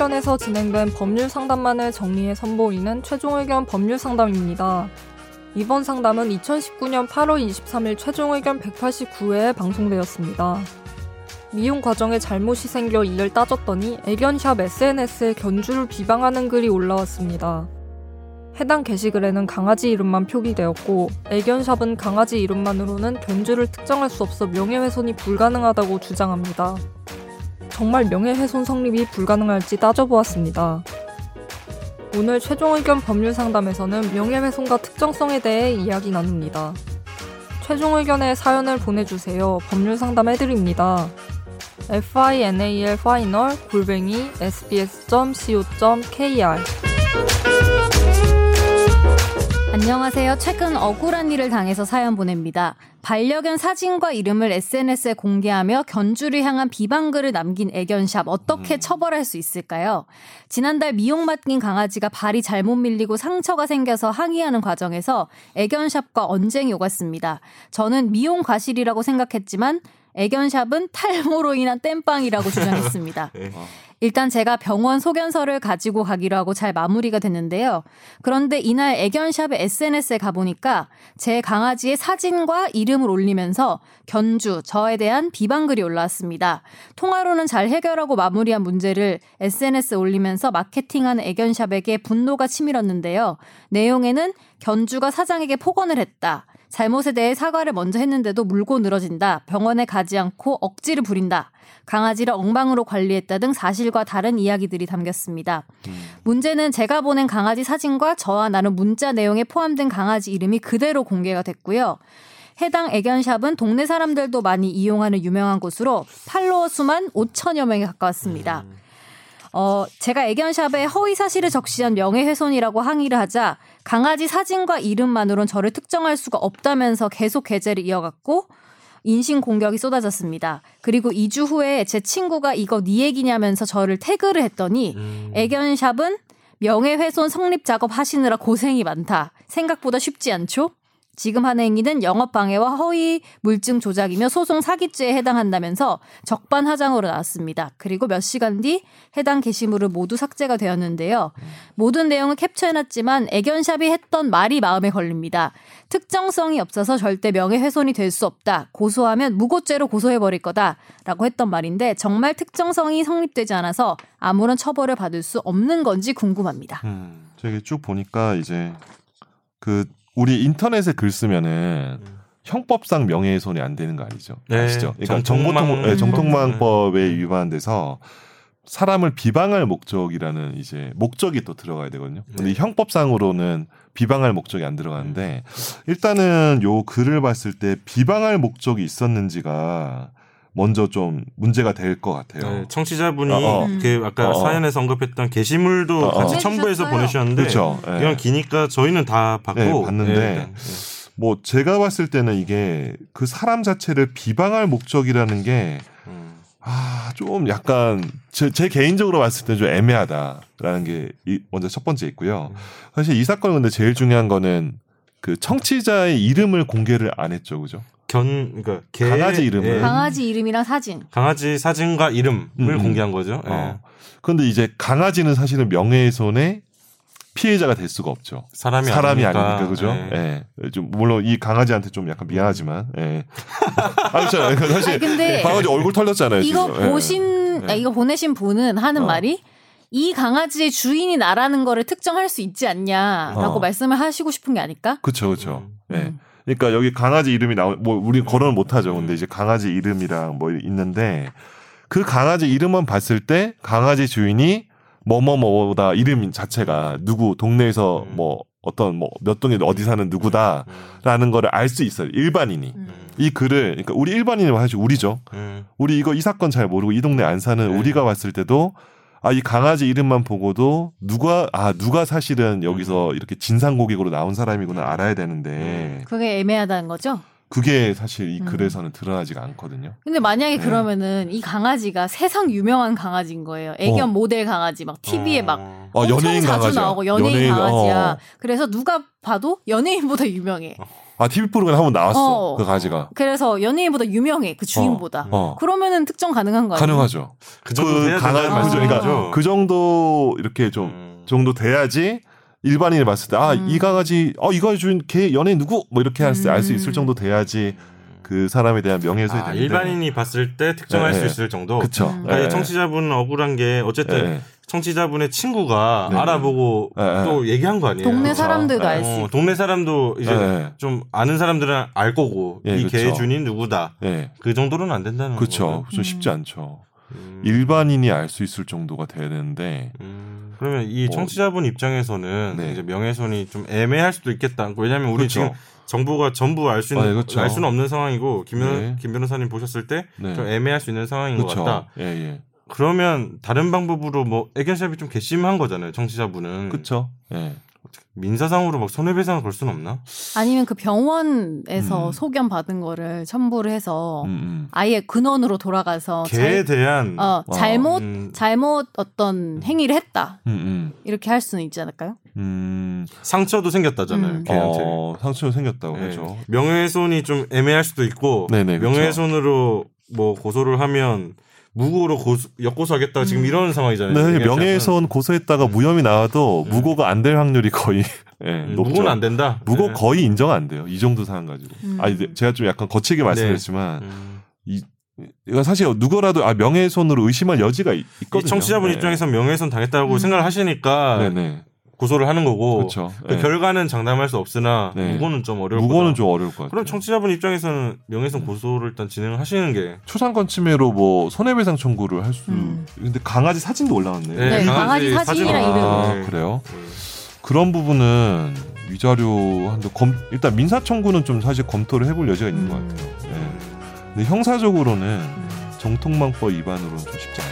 의견에서 진행된 법률 상담만을 정리해 선보이는 최종 의견 법률 상담입니다. 이번 상담은 2019년 8월 23일 최종 의견 189회에 방송되었습니다. 미용 과정에 잘못이 생겨 이를 따졌더니 애견샵 SNS에 견주를 비방하는 글이 올라왔습니다. 해당 게시글에는 강아지 이름만 표기되었고 애견샵은 강아지 이름만으로는 견주를 특정할 수 없어 명예훼손이 불가능하다고 주장합니다. 정말 명예훼손 성립이 불가능할지 따져보았습니다. 오늘 최종 의견 법률 상담에서는 명예훼손과 특정성에 대해 이야기 나눕니다. 최종 의견에 사연을 보내주세요. 법률 상담해드립니다. final@sbs.co.kr 안녕하세요. 최근 억울한 일을 당해서 사연 보냅니다. 반려견 사진과 이름을 SNS에 공개하며 견주를 향한 비방글을 남긴 애견샵 어떻게 처벌할 수 있을까요? 지난달 미용 맡긴 강아지가 발이 잘못 밀리고 상처가 생겨서 항의하는 과정에서 애견샵과 언쟁이 오갔습니다. 저는 미용 과실이라고 생각했지만 애견샵은 탈모로 인한 땜빵이라고 주장했습니다. 일단 제가 병원 소견서를 가지고 가기로 하고 잘 마무리가 됐는데요. 그런데 이날 애견샵의 SNS에 가보니까 제 강아지의 사진과 이름을 올리면서 견주, 저에 대한 비방글이 올라왔습니다. 통화로는 잘 해결하고 마무리한 문제를 SNS에 올리면서 마케팅하는 애견샵에게 분노가 치밀었는데요. 내용에는 견주가 사장에게 폭언을 했다. 잘못에 대해 사과를 먼저 했는데도 물고 늘어진다. 병원에 가지 않고 억지를 부린다. 강아지를 엉망으로 관리했다 등 사실과 다른 이야기들이 담겼습니다. 문제는 제가 보낸 강아지 사진과 저와 나눈 문자 내용에 포함된 강아지 이름이 그대로 공개가 됐고요. 해당 애견샵은 동네 사람들도 많이 이용하는 유명한 곳으로 팔로워 수만 5천여 명에 가까웠습니다. 제가 애견샵에 허위 사실을 적시한 명예훼손이라고 항의를 하자 강아지 사진과 이름만으로는 저를 특정할 수가 없다면서 계속 게재를 이어갔고 인신공격이 쏟아졌습니다. 그리고 2주 후에 제 친구가 이거 네 얘기냐면서 저를 태그를 했더니 애견샵은 명예훼손 성립 작업 하시느라 고생이 많다. 생각보다 쉽지 않죠? 지금 한 행위는 영업방해와 허위 물증 조작이며 소송 사기죄에 해당한다면서 적반하장으로 나왔습니다. 그리고 몇 시간 뒤 해당 게시물은 모두 삭제가 되었는데요. 모든 내용은 캡처해놨지만 애견샵이 했던 말이 마음에 걸립니다. 특정성이 없어서 절대 명예훼손이 될 수 없다. 고소하면 무고죄로 고소해버릴 거다라고 했던 말인데 정말 특정성이 성립되지 않아서 아무런 처벌을 받을 수 없는 건지 궁금합니다. 저기 쭉 보니까 이제 우리 인터넷에 글 쓰면은 형법상 명예훼손이 안 되는 거 아니죠? 네, 아시죠? 그러니까 정통망법에 위반돼서 사람을 비방할 목적이라는 이제 목적이 또 들어가야 되거든요. 근데 형법상으로는 비방할 목적이 안 들어가는데 일단은 요 글을 봤을 때 비방할 목적이 있었는지가 먼저 좀 문제가 될 것 같아요. 네, 청취자분이 아까 사연에서 언급했던 게시물도 같이 첨부해서 보내주셨는데 그렇죠. 네. 이건 기니까 저희는 다 받고 봤는데 뭐 제가 봤을 때는 이게 그 사람 자체를 비방할 목적이라는 게 좀 약간 제 개인적으로 봤을 때 좀 애매하다라는 게 먼저 첫 번째 있고요. 사실 이 사건 근데 제일 중요한 거는 그 청취자의 이름을 공개를 안 했죠, 그죠? 강아지 이름을 강아지 이름이랑 사진 강아지 사진과 이름을 공개한 거죠. 그런데 이제 강아지는 사실은 명예훼손의 피해자가 될 수가 없죠. 사람이 아니니까 그죠? 물론 이 강아지한테 좀 약간 미안하지만 사실 근데 강아지 얼굴 털렸잖아요. 이거 보내신 분은 하는 말이 이 강아지의 주인이 나라는 거를 특정할 수 있지 않냐라고 말씀을 하시고 싶은 게 아닐까? 그렇죠. 그러니까 여기 강아지 이름이 우리 거론을 못하죠. 근데 이제 강아지 이름이랑 있는데 그 강아지 이름만 봤을 때 강아지 주인이 뭐뭐뭐다 이름 자체가 누구 동네에서 몇 동에 어디 사는 누구다라는 거를 알 수 있어요. 일반인이. 이 글을 그러니까 우리 일반인이 사실 우리죠. 우리 이 사건 잘 모르고 이 동네 안 사는 우리가 봤을 때도 이 강아지 이름만 보고도 누가 사실은 여기서 이렇게 진상 고객으로 나온 사람이구나 알아야 되는데 그게 애매하다는 거죠? 그게 사실 이 글에서는 드러나지가 않거든요. 근데 만약에 그러면은 이 강아지가 세상 유명한 강아지인 거예요. 애견 모델 강아지 막 TV에 엄청 연예인 자주 나오고 연예인 강아지야. 그래서 누가 봐도 연예인보다 유명해. 아, TV 프로그램 한번 나왔어. 그 가지가. 그래서 연예인보다 유명해. 그 주인보다. 그러면은 특정 가능한 거 아니에요? 가능하죠. 그 강한 말씀이죠. 그러니까 그 정도 이렇게 좀 정도 돼야지 일반인이 봤을 때 아, 이 강아지, 이 강아지 주인 걔 연예인 누구? 뭐 이렇게 알 수 있을 정도 돼야지. 그 사람에 대한 명예훼손이 되는데 일반인이 봤을 때 특정할 수 있을 정도. 그쵸. 그러니까 청취자분은 억울한 게 어쨌든 청취자분의 친구가 알아보고 또 얘기한 거 아니에요. 동네 사람들도 알 수 있고. 동네 사람도 이제 좀 아는 사람들은 알 거고 이 개의 주인이 누구다. 그 정도로는 안 된다는 거죠. 그렇죠. 좀 쉽지 않죠. 일반인이 알 수 있을 정도가 돼야 되는데 그러면 이 청취자분 입장에서는 이제 명예훼손이 좀 애매할 수도 있겠다. 왜냐하면 우리 지금 정보가 전부 알 수 있는 알 수는 없는 상황이고 김 변호사님 보셨을 때 좀 애매할 수 있는 상황인 것 같다. 그러면 다른 방법으로 뭐 애견샵이 좀 괘씸한 거잖아요. 청취자분은 그렇죠. 민사상으로 막 손해배상을 걸 수는 없나? 아니면 그 병원에서 소견 받은 거를 첨부를 해서 아예 근원으로 돌아가서 개에 대한 잘못 어떤 행위를 했다 이렇게 할 수는 있지 않을까요? 상처도 생겼다잖아요. 개한테 상처도 생겼다고 하죠. 명예훼손이 좀 애매할 수도 있고 명예훼손으로 뭐 고소를 하면 무고로 역고소하겠다 지금 이런 상황이잖아요. 네, 명예훼손 고소했다가 무혐의 나와도 무고가 안 될 확률이 거의 높죠. 무고는 안 된다. 무고 거의 인정 안 돼요. 이 정도 상황 가지고. 제가 좀 약간 거칠게 말씀드렸지만 이거 사실 누구라도 명예훼손으로 의심할 여지가 있거든요. 이 청취자분 입장에서 명예훼손 당했다고 생각을 하시니까 고소를 하는 거고 그 결과는 장담할 수 없으나 무고는 좀 어려울 거다. 무고는 좀 어려울 것 같아요. 그럼 청취자분 입장에서는 명예훼손 고소를 일단 진행을 하시는 게 초상권 침해로 뭐 손해배상 청구를 할 수. 근데 강아지 사진도 올라왔네요. 네, 강아지 사진이랑 이름. 그래요? 그런 부분은 위자료 한도 일단 민사 청구는 좀 사실 검토를 해볼 여지가 있는 것 같아요. 근데 형사적으로는 정통망법 위반으로는 좀 쉽지 않아요.